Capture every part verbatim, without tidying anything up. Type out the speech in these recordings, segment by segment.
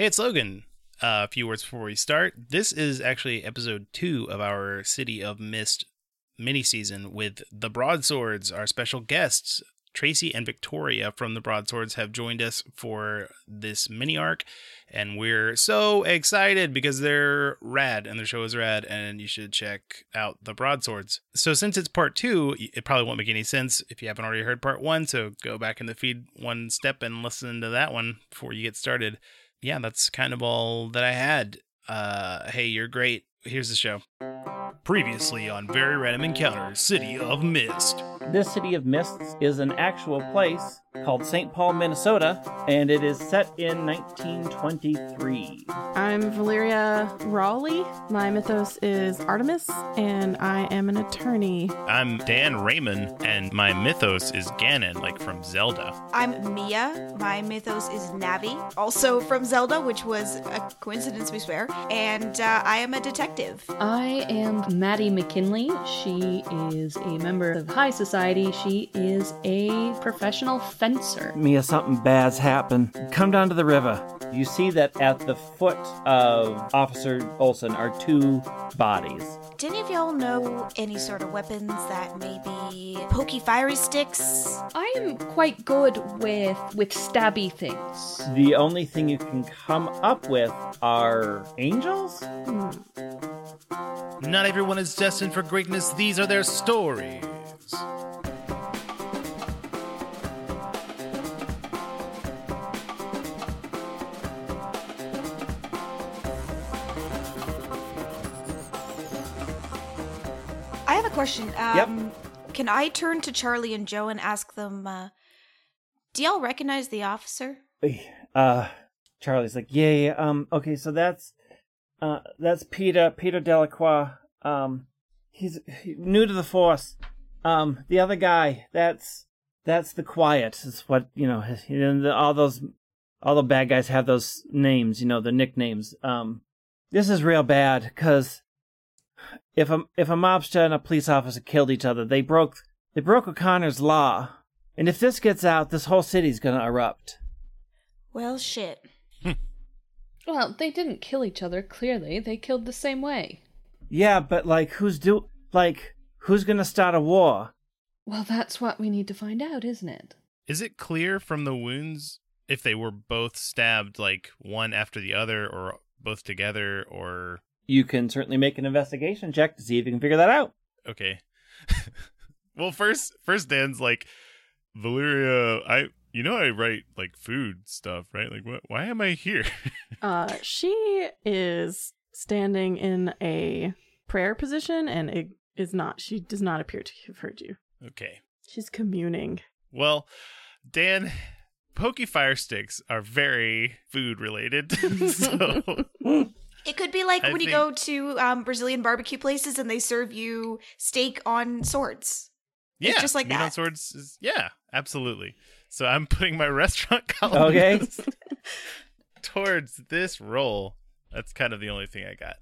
Hey, it's Logan. Uh, a few words before we start. This is actually episode two of our City of Mist mini-season with the BroadSwords. Our special guests, Tracy and Victoria from the BroadSwords, have joined us for this mini-arc, and we're so excited because they're rad, and their show is rad, and you should check out the BroadSwords. So since it's part two, it probably won't make any sense if you haven't already heard part one, so go back in the feed one step and listen to that one before you get started. Yeah, that's kind of all that I had. Uh, hey, you're great. Here's the show. Previously on Very Random Encounter, City of Mist. This City of Mist is an actual place called Saint Paul, Minnesota, and it is set in nineteen twenty-three. I'm Valeria Raleigh. My mythos is Artemis, and I am an attorney. I'm Dan Raymond, and my mythos is Ganon, like from Zelda. I'm Mia. My mythos is Navi, also from Zelda, which was a coincidence, we swear. And uh, I am a detective. I am Maddie McKinley. She is a member of high society. She is a professional fencer. Mia, something bad's happened. Come down to the river. You see that at the foot of Officer Olson are two bodies. Do any of y'all know any sort of weapons that may be pokey, fiery sticks? I am quite good with with stabby things. The only thing you can come up with are angels? Hmm. Not everyone is destined for greatness. These are their stories. Question. Um, yep. Can I turn to Charlie and Joe and ask them, uh, do y'all recognize the officer? Uh, Charlie's like, yeah, yeah, um, okay, so that's, uh, that's Peter, Peter Delacroix. Um, he's new to the force. Um, the other guy, that's, that's the Quiet. It's what, you know, all those, all the bad guys have those names, you know, the nicknames. Um, this is real bad, because If a if a mobster and a police officer killed each other, they broke they broke O'Connor's law, and if this gets out, this whole city's gonna erupt. Well, shit. Well, they didn't kill each other. Clearly, they killed the same way. Yeah, but like, who's do like who's gonna start a war? Well, that's what we need to find out, isn't it? Is it clear from the wounds if they were both stabbed, like one after the other, or both together, or? You can certainly make an investigation check to see if you can figure that out. Okay. Well, first, first Dan's like, Valeria, I, you know, I write like food stuff, right? Like, what? Why am I here? uh, she is standing in a prayer position, and it is not. She does not appear to have heard you. Okay. She's communing. Well, Dan, pokey fire sticks are very food related, so. It could be like I when think... you go to um, Brazilian barbecue places and they serve you steak on swords. Yeah, it's just like meat that. On swords. Is, yeah, absolutely. So I'm putting my restaurant column okay. towards this roll. That's kind of the only thing I got.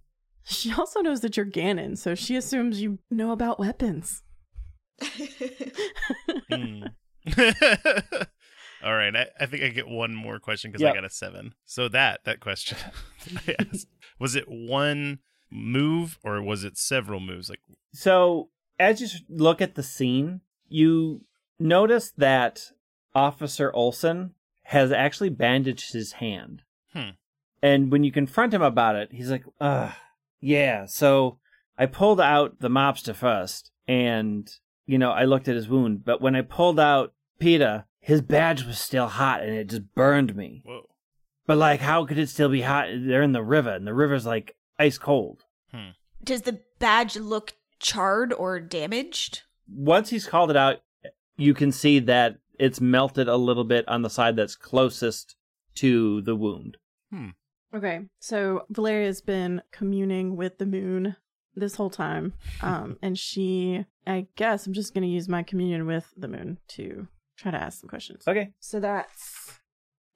She also knows that you're Ganon, so she assumes you know about weapons. mm. All right, I, I think I get one more question because yep. I got a seven. So that that question I asked. Was it one move or was it several moves? Like, so as you look at the scene, you notice that Officer Olson has actually bandaged his hand. Hmm. And when you confront him about it, he's like, "Ugh, yeah, so I pulled out the mobster first and, you know, I looked at his wound. But when I pulled out Peter, his badge was still hot and it just burned me." Whoa. But, like, how could it still be hot? They're in the river, and the river's, like, ice cold. Hmm. Does the badge look charred or damaged? Once he's called it out, you can see that it's melted a little bit on the side that's closest to the wound. Hmm. Okay, so Valeria's been communing with the moon this whole time, um, and she, I guess I'm just going to use my communion with the moon to try to ask some questions. Okay. So that's...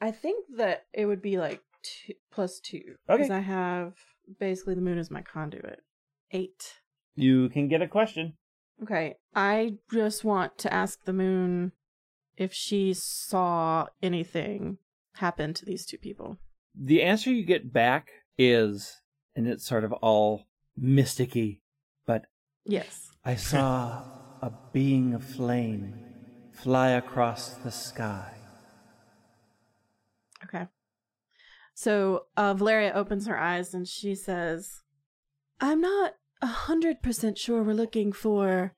I think that it would be like two, plus two. Okay. Because I have basically the moon as my conduit. Eight. You can get a question. Okay. I just want to ask the moon if she saw anything happen to these two people. The answer you get back is, and it's sort of all mysticky, but yes, I saw a being of flame fly across the sky. Okay. So uh, Valeria opens her eyes and she says, I'm not a hundred percent sure we're looking for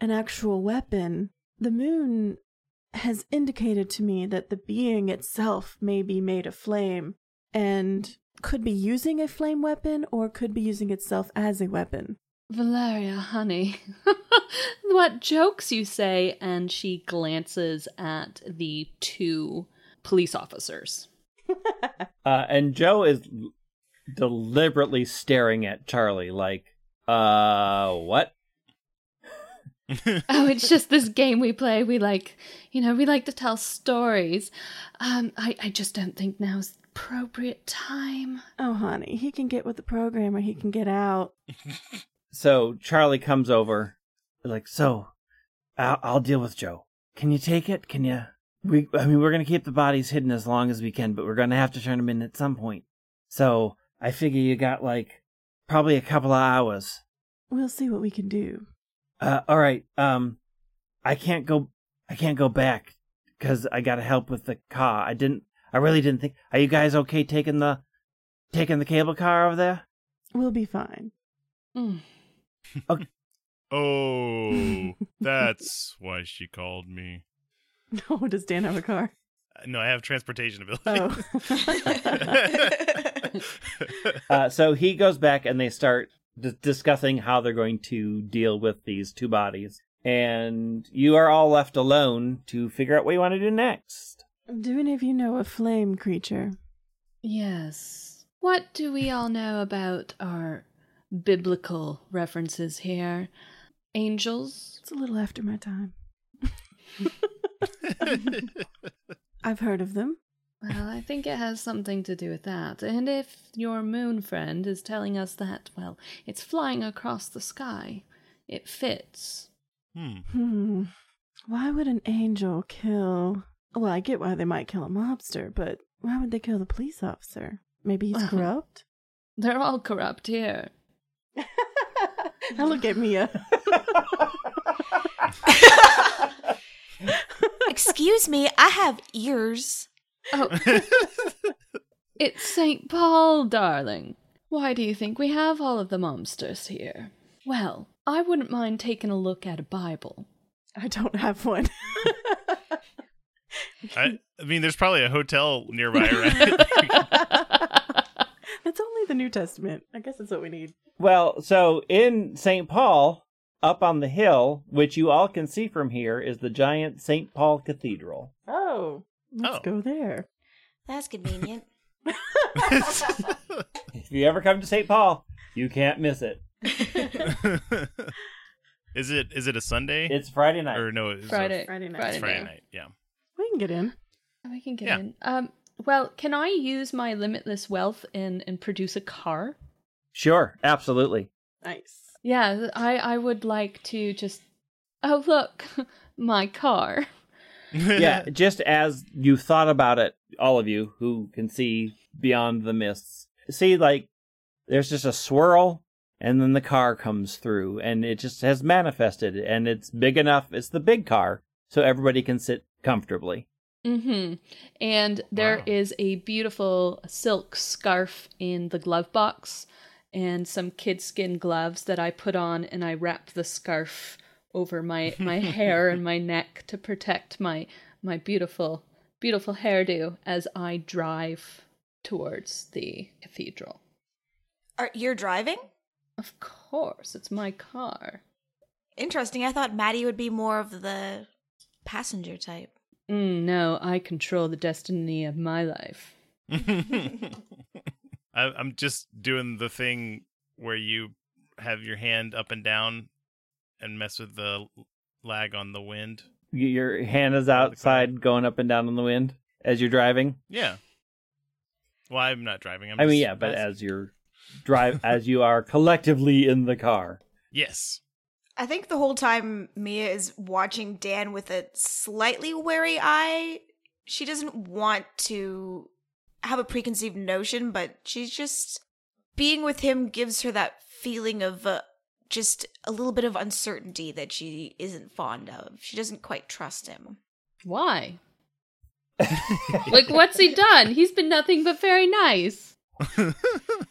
an actual weapon. The moon has indicated to me that the being itself may be made of flame and could be using a flame weapon or could be using itself as a weapon. Valeria, honey, what jokes you say. And she glances at the two police officers. uh, and Joe is deliberately staring at Charlie like, uh, what? Oh, it's just this game we play. We like, you know, we like to tell stories. Um, I, I just don't think now's the appropriate time. Oh, honey, he can get with the program or he can get out. So Charlie comes over, like, so I'll, I'll deal with Joe. Can you take it? Can you? We, I mean, we're going to keep the bodies hidden as long as we can, but we're going to have to turn them in at some point. So I figure you got, like, probably a couple of hours. We'll see what we can do. Uh, all right. Um, I can't go. I can't go back because I got to help with the car. I didn't. I really didn't think. Are you guys okay taking the taking the cable car over there? We'll be fine. Mm. Okay. Oh, that's why she called me. No, does Dan have a car? Uh, no, I have transportation ability. Oh. uh, so he goes back and they start d- discussing how they're going to deal with these two bodies. And you are all left alone to figure out what you want to do next. Do any of you know a flame creature? Yes. What do we all know about our biblical references here? Angels? It's a little after my time. I've heard of them. Well, I think it has something to do with that. And if your moon friend is telling us that, well, it's flying across the sky. It fits. Hmm. Hmm. Why would an angel kill... Well, I get why they might kill a mobster, but why would they kill the police officer? Maybe he's corrupt? They're all corrupt here. Now look at Mia. Excuse me, I have ears. Oh. It's Saint Paul, darling. Why do you think we have all of the monsters here? Well, I wouldn't mind taking a look at a Bible. I don't have one. I, I mean, there's probably a hotel nearby, right? That's only the New Testament. I guess that's what we need. Well, so in Saint Paul, up on the hill, which you all can see from here, is the giant Saint Paul Cathedral. Oh, let's oh. go there. That's convenient. If you ever come to Saint Paul, you can't miss it. Is it is it a Sunday? It's Friday night. Or no, it's Friday. A, Friday night. Friday, it's Friday night. night. Yeah. We can get in. We can get yeah. in. Um, well, can I use my limitless wealth and, and produce a car? Sure, absolutely. Nice. Yeah, I, I would like to just, oh, look, my car. Yeah, just as you thought about it, all of you who can see beyond the mists, see, like, there's just a swirl, and then the car comes through, and it just has manifested, and it's big enough, it's the big car, so everybody can sit comfortably. Mm-hmm. And there wow. is a beautiful silk scarf in the glove box and some kid skin gloves that I put on, and I wrap the scarf over my, my hair and my neck to protect my my beautiful, beautiful hairdo as I drive towards the cathedral. Are, you're driving? Of course. It's my car. Interesting. I thought Maddie would be more of the passenger type. Mm, no, I control the destiny of my life. I, I'm just doing the thing where you have your hand up and down and mess with the lag on the wind. Your hand is outside going up and down on the wind as you're driving? Yeah. Well, I'm not driving. I'm I mean, yeah, but as you're drive, as you are collectively in the car. Yes. I think the whole time Mia is watching Dan with a slightly wary eye. She doesn't want to have a preconceived notion, but she's just, being with him gives her that feeling of uh, just a little bit of uncertainty that she isn't fond of. She doesn't quite trust him. Why? Like, what's he done? He's been nothing but very nice.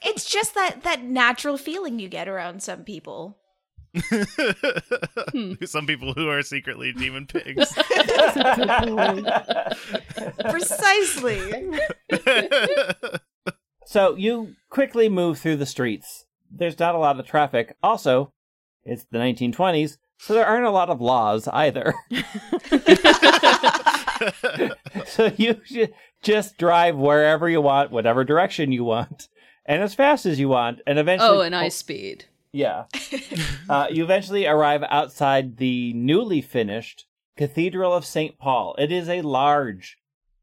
It's just that, that natural feeling you get around some people. hmm. Some people who are secretly demon pigs. Precisely. So you quickly move through the streets. There's not a lot of traffic. Also, it's the nineteen twenties, so there aren't a lot of laws either. So you just drive wherever you want, whatever direction you want, and as fast as you want, and eventually... Oh, and I speed. Yeah. Uh, you eventually arrive outside the newly finished Cathedral of Saint Paul. It is a large,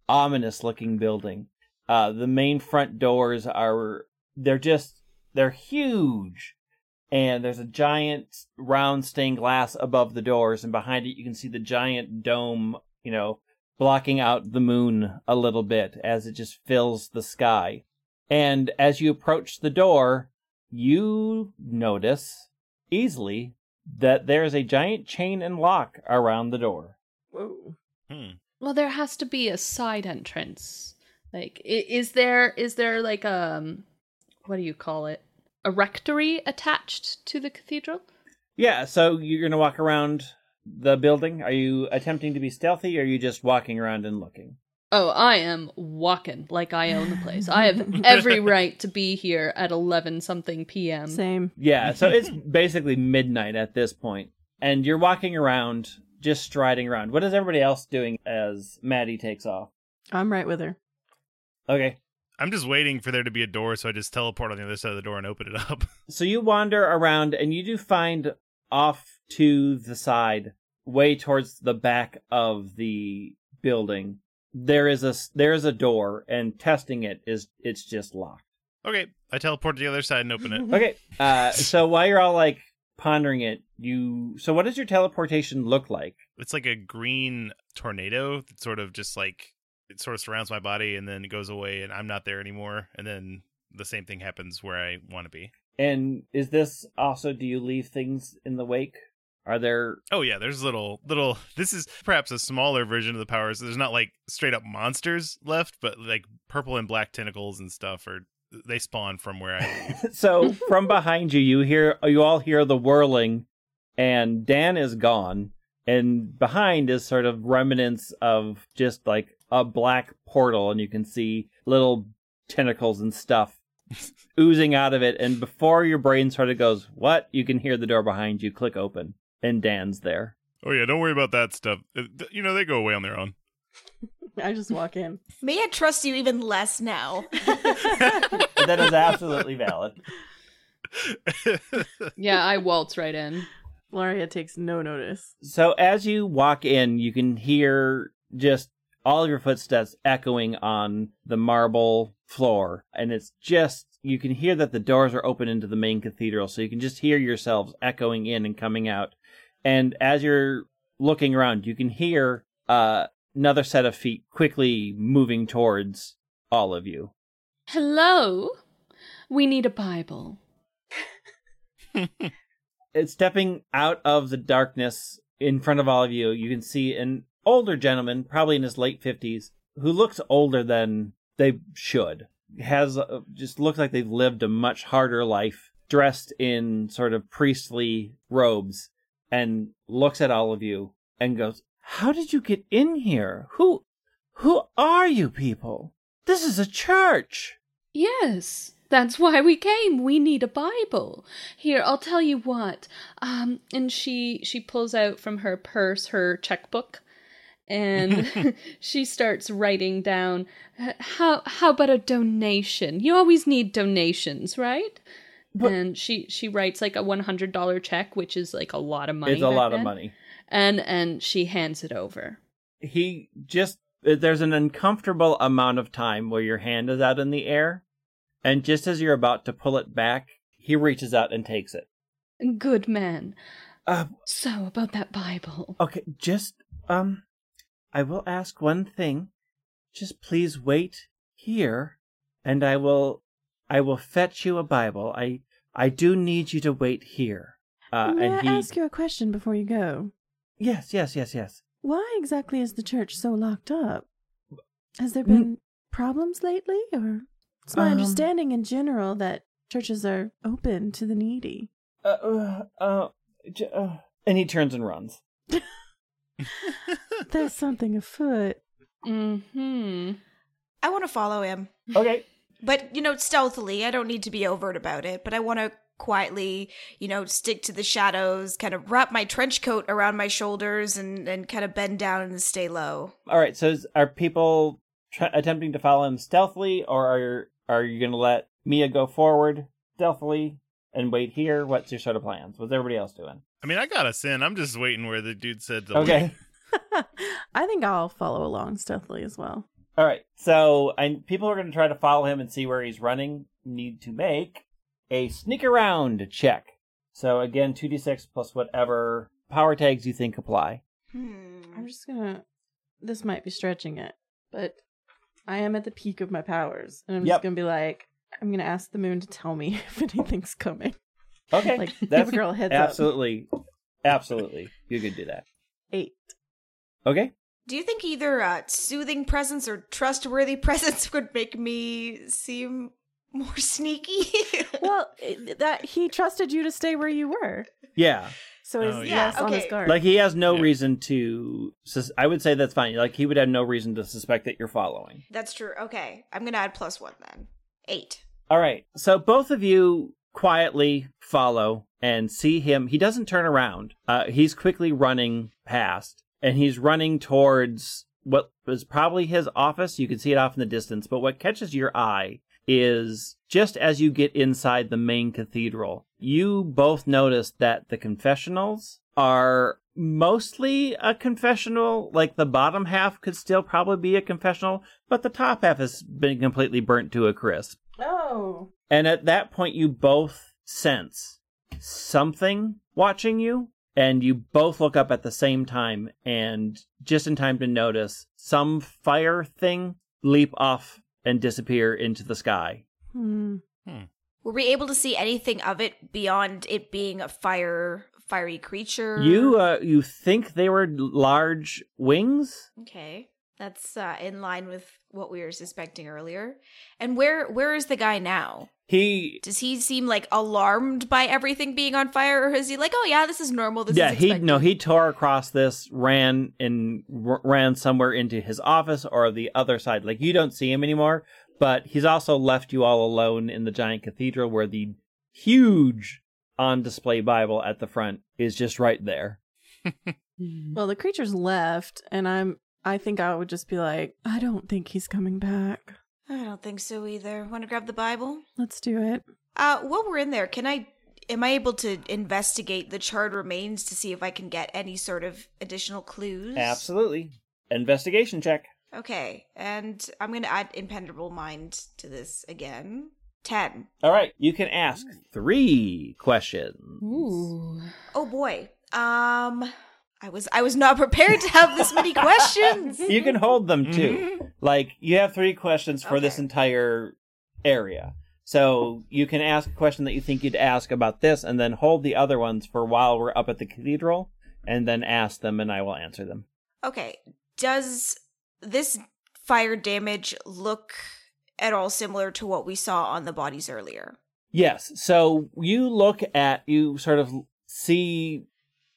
ominous-looking building. Uh, the main front doors are... They're just... They're huge. And there's a giant round stained glass above the doors, and behind it you can see the giant dome, you know, blocking out the moon a little bit as it just fills the sky. And as you approach the door... You notice easily that there is a giant chain and lock around the door. Whoa. Hmm. Well, there has to be a side entrance. Like, is there is there like um, what do you call it? A rectory attached to the cathedral? Yeah. So you're gonna walk around the building. Are you attempting to be stealthy, or are you just walking around and looking? Oh, I am walking like I own the place. I have every right to be here at eleven something p.m. Same. Yeah, so it's basically midnight at this point. And you're walking around, just striding around. What is everybody else doing as Maddie takes off? I'm right with her. Okay. I'm just waiting for there to be a door, so I just teleport on the other side of the door and open it up. So you wander around, and you do find off to the side, way towards the back of the building, There is a there is a door, and testing it is it's just locked. Okay, I teleport to the other side and open it. Okay, uh, so while you're all like pondering it, you so what does your teleportation look like? It's like a green tornado that sort of just like it sort of surrounds my body, and then it goes away, and I'm not there anymore, and then the same thing happens where I want to be. And is this also? Do you leave things in the wake? Are there... Oh, yeah, there's little... little. This is perhaps a smaller version of the powers. There's not, like, straight-up monsters left, but, like, purple and black tentacles and stuff, or they spawn from where I... So, from behind you, you hear you all hear the whirling, and Dan is gone, and behind is sort of remnants of just, like, a black portal, and you can see little tentacles and stuff oozing out of it, and before your brain sort of goes, what? You can hear the door behind you click open. And Dan's there. Oh, yeah, don't worry about that stuff. You know, they go away on their own. I just walk in. May I trust you even less now? That is absolutely valid. Yeah, I waltz right in. Laria takes no notice. So as you walk in, you can hear just all of your footsteps echoing on the marble floor. And it's just... You can hear that the doors are open into the main cathedral, so you can just hear yourselves echoing in and coming out. And as you're looking around, you can hear uh, another set of feet quickly moving towards all of you. Hello? We need a Bible. It's stepping out of the darkness in front of all of you. You can see an older gentleman, probably in his late fifties, who looks older than they should. Has uh, just looks like they've lived a much harder life, dressed in sort of priestly robes, and looks at all of you and goes, "How did you get in here? Who, who are you people? This is a church." Yes, that's why we came. We need a Bible. Here, I'll tell you what. Um, and she she pulls out from her purse her checkbook. And she starts writing down, how how about a donation? You always need donations, right? But and she, she writes like a one hundred dollars check, which is like a lot of money. It's a lot then. of money. And and she hands it over. He just, there's an uncomfortable amount of time where your hand is out in the air. And just as you're about to pull it back, he reaches out and takes it. Good man. Uh, so about that Bible. Okay, just, um... I will ask one thing. Just please wait here and I will I will fetch you a Bible. I I do need you to wait here. Uh, May and he... I ask you a question before you go? Yes, yes, yes, yes. Why exactly is the church so locked up? Has there been mm. problems lately? Or it's my um, understanding in general that churches are open to the needy. Uh, uh, uh, uh. And he turns and runs. There's something afoot. Mm-hmm. I want to follow him. Okay. But, you know, stealthily. I don't need to be overt about it, but I want to quietly, you know, stick to the shadows, kind of wrap my trench coat around my shoulders and, and kind of bend down and stay low. All right, so is, are people tra- attempting to follow him stealthily, or are, are you going to let Mia go forward stealthily and wait here? What's your sort of plans? What's everybody else doing? I mean, I got us in. I'm just waiting where the dude said to Okay. I think I'll follow along stealthily as well. All right, so I, people who are going to try to follow him and see where he's running need to make a sneak around check. So again, two d six plus whatever power tags you think apply. Hmm. I'm just going to... This might be stretching it, but I am at the peak of my powers. And I'm yep. just going to be like, I'm going to ask the moon to tell me if anything's coming. Okay. Like, that's, give a girl a heads absolutely, up. Absolutely. Absolutely. You can do that. Eight. Okay. Do you think either uh, soothing presence or trustworthy presence would make me seem more sneaky? Well, that he trusted you to stay where you were. Yeah. So he's oh, yeah. less okay. on his guard. Like, he has no yeah. reason to... Sus- I would say that's fine. Like, he would have no reason to suspect that you're following. That's true. Okay. I'm going to add plus one then. Eight. All right. So both of you quietly follow and see him. He doesn't turn around. Uh, he's quickly running past, and he's running towards what was probably his office. You can see it off in the distance, but what catches your eye is just as you get inside the main cathedral, you both notice that the confessionals are mostly a confessional. Like, the bottom half could still probably be a confessional, but the top half has been completely burnt to a crisp. Oh. And at that point, you both sense something watching you, and you both look up at the same time, and just in time to notice some fire thing leap off and disappear into the sky. Hmm. Hmm. Were we able to see anything of it beyond it being a fire, fiery creature? You uh, you think they were large wings? Okay, that's uh, in line with what we were suspecting earlier. And where where is the guy now? He does he seem like alarmed by everything being on fire, or is he like, oh yeah, this is normal? This yeah, is he no, he tore across this, ran and r- ran somewhere into his office or the other side. Like, you don't see him anymore. But he's also left you all alone in the giant cathedral where the huge on-display Bible at the front is just right there. Well, the creature's left, and I'm, I think I would just be like, I don't think he's coming back. I don't think so either. Want to grab the Bible? Let's do it. Uh, while we're in there, can I, am I able to investigate the charred remains to see if I can get any sort of additional clues? Absolutely. Investigation check. Okay, and I'm going to add impenetrable mind to this again. Ten. All right, you can ask three questions. Ooh. Oh boy. Um, I was I was not prepared to have this many questions. You can hold them too. Mm-hmm. Like, you have three questions for okay. this entire area. So you can ask a question that you think you'd ask about this, and then hold the other ones for while we're up at the cathedral, and then ask them, and I will answer them. Okay. Does this fire damage look at all similar to what we saw on the bodies earlier? Yes. So you look at, you sort of see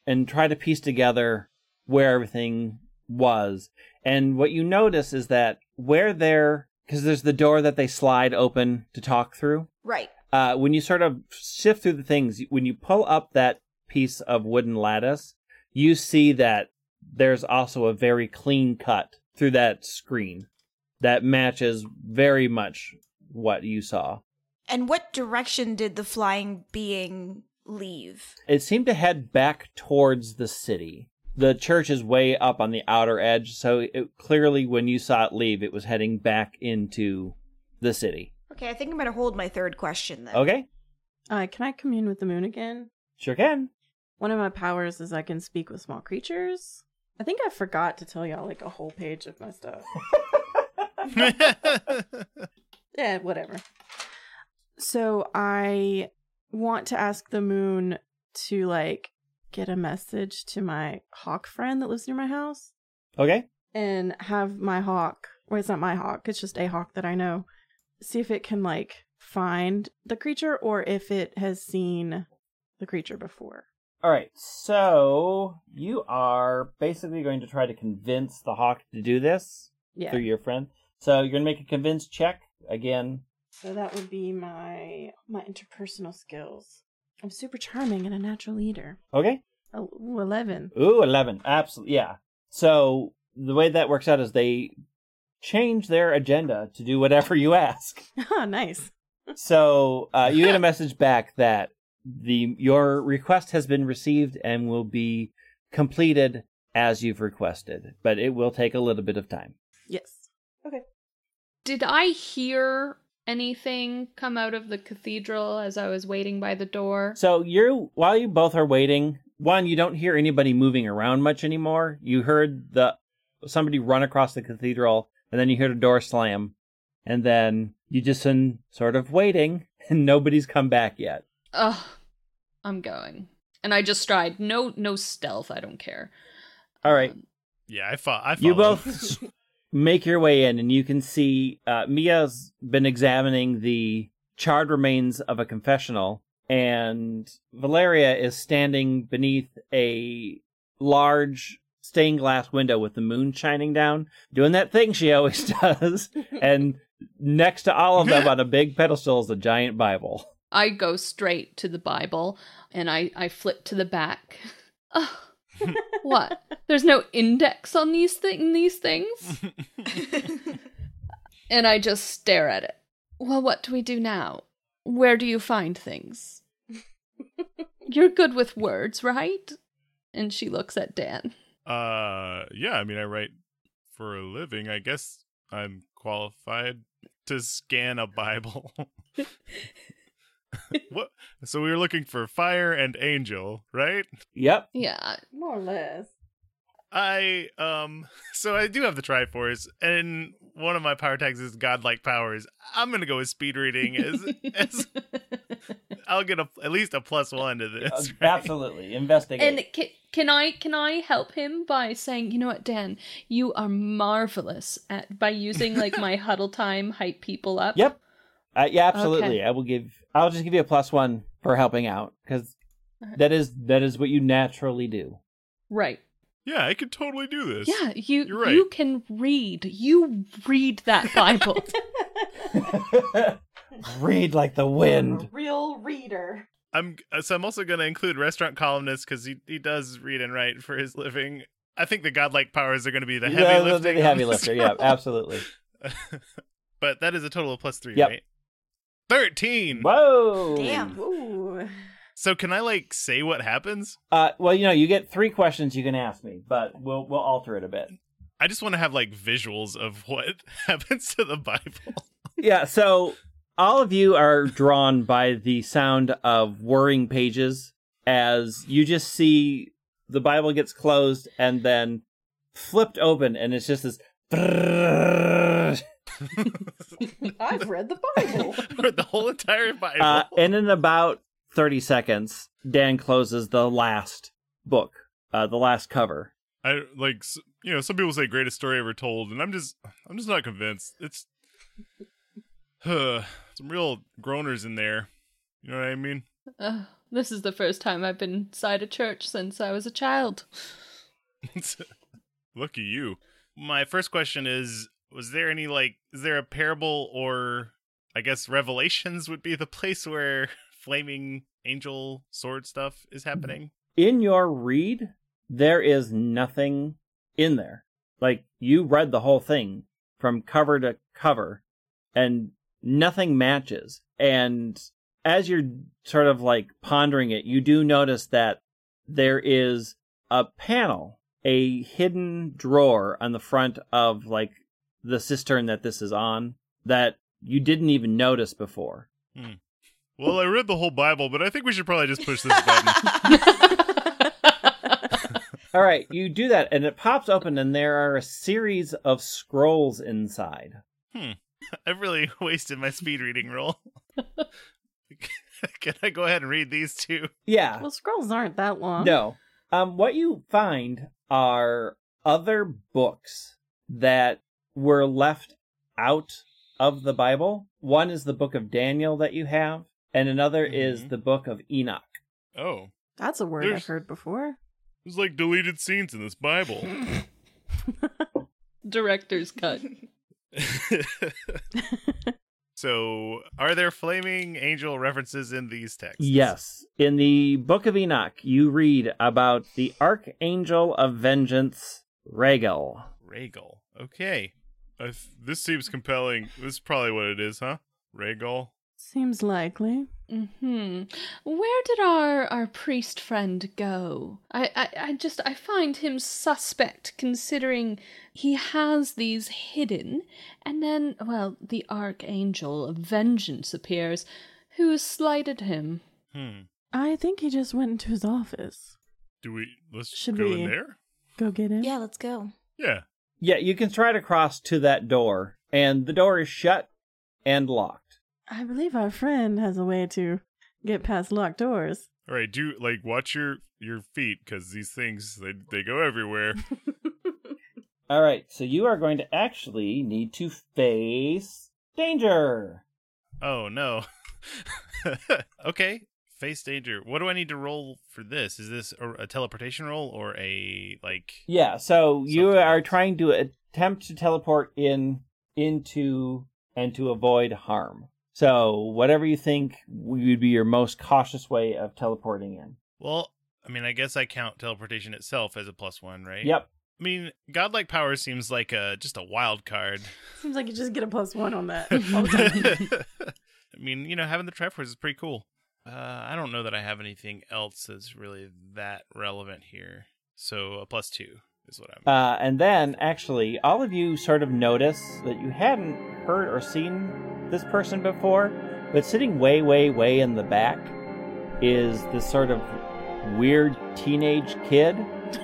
and try to piece together where everything was. And what you notice is that where there, because there's the door that they slide open to talk through. Right. Uh, when you sort of shift through the things, when you pull up that piece of wooden lattice, you see that there's also a very clean cut through that screen that matches very much what you saw. And what direction did the flying being leave? It seemed to head back towards the city. The church is way up on the outer edge, so it, clearly when you saw it leave, it was heading back into the city. Okay, I think I'm going to hold my third question then. Okay. Uh, can I commune with the moon again? Sure can. One of my powers is I can speak with small creatures. I think I forgot to tell y'all, like, a whole page of my stuff. eh, whatever. So I want to ask the moon to, like, get a message to my hawk friend that lives near my house. Okay. And have my hawk, well, it's not my hawk, it's just a hawk that I know, see if it can, like, find the creature or if it has seen the creature before. All right, so you are basically going to try to convince the hawk to do this yeah. through your friend. So you're going to make a convince check again. So that would be my my interpersonal skills. I'm super charming and a natural leader. Okay. Oh, ooh, eleven. Ooh, eleven. Absolutely, yeah. So the way that works out is they change their agenda to do whatever you ask. Oh, nice. So uh, you get a message back that The your request has been received and will be completed as you've requested, but it will take a little bit of time. Yes. Okay. Did I hear anything come out of the cathedral as I was waiting by the door? So you're while you both are waiting, one, you don't hear anybody moving around much anymore. You heard the somebody run across the cathedral, and then you heard a door slam, and then you just been sort of waiting, and nobody's come back yet. Ugh, I'm going. And I just stride. No no stealth, I don't care. All right. Um, yeah, I fought. I fought. You both make your way in, and you can see uh, Mia's been examining the charred remains of a confessional, and Valeria is standing beneath a large stained glass window with the moon shining down, doing that thing she always does. And next to all of them on a big pedestal is a giant Bible. I go straight to the Bible, and I, I flip to the back. Oh, what? There's no index on these, thi- these things? And I just stare at it. Well, what do we do now? Where do you find things? You're good with words, right? And she looks at Dan. Uh, yeah, I mean, I write for a living. I guess I'm qualified to scan a Bible. What? So we were looking for fire and angel, right? Yep. Yeah, more or less. I um, so I do have the Triforce, and one of my power tags is godlike powers. I'm gonna go with speed reading. As, as I'll get a, at least a plus one to this. Right? Absolutely, investigate. And can, can I can I help him by saying, you know what, Dan, you are marvelous at by using like my huddle time hype people up. Yep. Uh, yeah, absolutely. Okay. I will give. I'll just give you a plus one for helping out, because that is that is what you naturally do. Right. Yeah, I could totally do this. Yeah, you You're right. You can read. You read that Bible. Read like the wind. Real reader. I'm so I'm also going to include restaurant columnist, because he he does read and write for his living. I think the godlike powers are going to be the heavy yeah, lifting. The heavy lifter. Yeah, absolutely. But that is a total of plus three, yep. Right? thirteen. Whoa. Damn. Ooh. So can I like say what happens? Uh, well, you know, you get three questions you can ask me, but we'll we'll alter it a bit. I just want to have like visuals of what happens to the Bible. Yeah. So all of you are drawn by the sound of whirring pages as you just see the Bible gets closed and then flipped open, and it's just this. I've read the Bible. Read the whole entire Bible. Uh, and in about thirty seconds, Dan closes the last book, uh, the last cover. I like, you know, some people say greatest story ever told, and I'm just, I'm just not convinced. It's huh, some real groaners in there. You know what I mean? Uh, this is the first time I've been inside a church since I was a child. Lucky you. My first question is. Was there any, like, is there a parable or, I guess, Revelations would be the place where flaming angel sword stuff is happening? In your read, there is nothing in there. Like, you read the whole thing from cover to cover, and nothing matches. And as you're sort of, like, pondering it, you do notice that there is a panel, a hidden drawer on the front of, like, the cistern that this is on that you didn't even notice before. Hmm. Well, I read the whole Bible, but I think we should probably just push this button. All right, you do that, and it pops open, and there are a series of scrolls inside. Hmm. I've really wasted my speed reading roll. Can I go ahead and read these two? Yeah. Well, scrolls aren't that long. No. Um, what you find are other books that were left out of the Bible. One is the book of Daniel that you have, and another mm-hmm. is the book of Enoch. Oh. That's a word There's... I've heard before. There's like deleted scenes in this Bible. Director's cut. So, are there flaming angel references in these texts? Yes. In the Book of Enoch, you read about the Archangel of Vengeance, Ragel. Ragel. Okay. I th- this seems compelling. This is probably what it is, huh? Ragel? Seems likely. Mm-hmm. Where did our, our priest friend go? I, I, I just, I find him suspect, considering he has these hidden, and then, well, the Archangel of Vengeance appears, who slighted him. Hmm. I think he just went into his office. Do we, let's Should go we in there? Go get him? Yeah, let's go. Yeah. Yeah, you can try to cross to that door, and the door is shut and locked. I believe our friend has a way to get past locked doors. All right, do, like, watch your, your feet, because these things, they they go everywhere. All right, so you are going to actually need to face danger. Oh, no. Okay, face danger. What do I need to roll for this? Is this a, a teleportation roll or a, like... Yeah, so you are else? trying to attempt to teleport in into and to avoid harm. So, whatever you think would be your most cautious way of teleporting in. Well, I mean, I guess I count teleportation itself as a plus one, right? Yep. I mean, godlike power seems like a, just a wild card. Seems like you just get a plus one on that. I mean, you know, having the Triforce is pretty cool. Uh, I don't know that I have anything else that's really that relevant here. So, a plus two is what I'm... Uh, and then, actually, all of you sort of notice that you hadn't heard or seen... this person before, but sitting way, way, way in the back is this sort of weird teenage kid.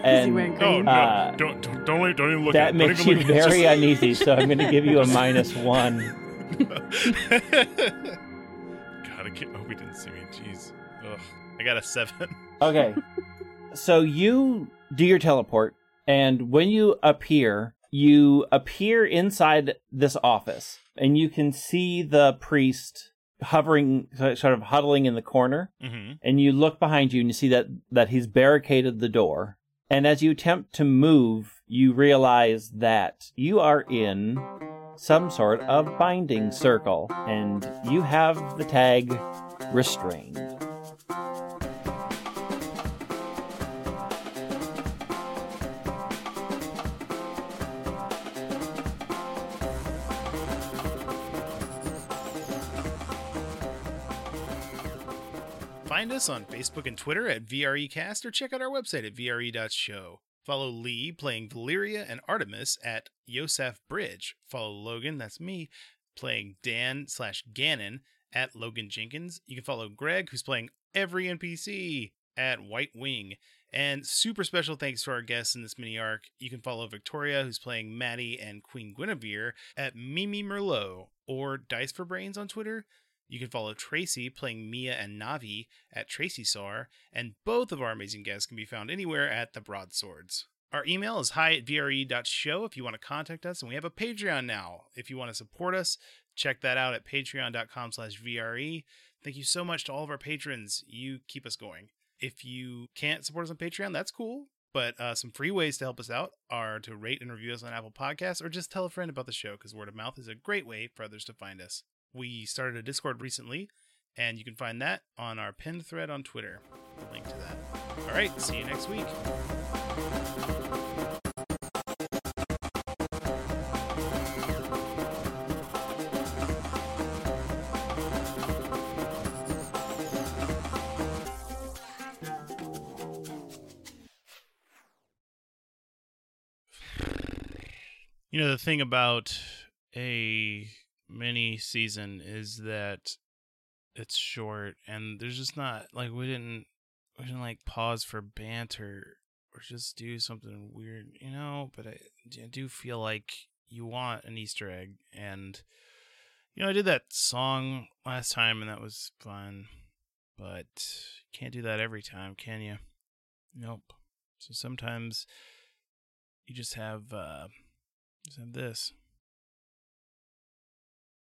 And oh, no, uh, don't, don't, don't, even, don't even look. That at makes you very just... uneasy. So I'm going to give you a minus one. God, I can't. Oh, he didn't see me. Jeez. Ugh. I got a seven. Okay. So you do your teleport, and when you appear, you appear inside this office. And you can see the priest hovering, sort of huddling in the corner. Mm-hmm. And you look behind you and you see that, that he's barricaded the door. And as you attempt to move, you realize that you are in some sort of binding circle. And you have the tag restrained. Find us on Facebook and Twitter at VREcast, or check out our website at V R E dot show. Follow Lee playing Valeria and Artemis at Yosef Bridge. Follow Logan, that's me, playing Dan slash Ganon at Logan Jenkins. You can follow Greg, who's playing every N P C at White Wing. And super special thanks to our guests in this mini arc. You can follow Victoria, who's playing Maddie and Queen Guinevere at Mimi Merlot or Dice for Brains on Twitter. You can follow Tracy, playing Mia and Navi, at TracySaur, and both of our amazing guests can be found anywhere at the BroadSwords. Our email is hi at V R E dot show if you want to contact us, and we have a Patreon now. If you want to support us, check that out at patreon dot com slash V R E. Thank you so much to all of our patrons. You keep us going. If you can't support us on Patreon, that's cool, but uh, some free ways to help us out are to rate and review us on Apple Podcasts, or just tell a friend about the show, because word of mouth is a great way for others to find us. We started a Discord recently, and you can find that on our pinned thread on Twitter. Link to that. All right, see you next week. You know, the thing about a... mini season is that it's short, and there's just not, like, we didn't we didn't like pause for banter or just do something weird, you know. But I, I do feel like you want an Easter egg, and you know, I did that song last time and that was fun, but can't do that every time, can you? Nope. So sometimes you just have, uh, just have this.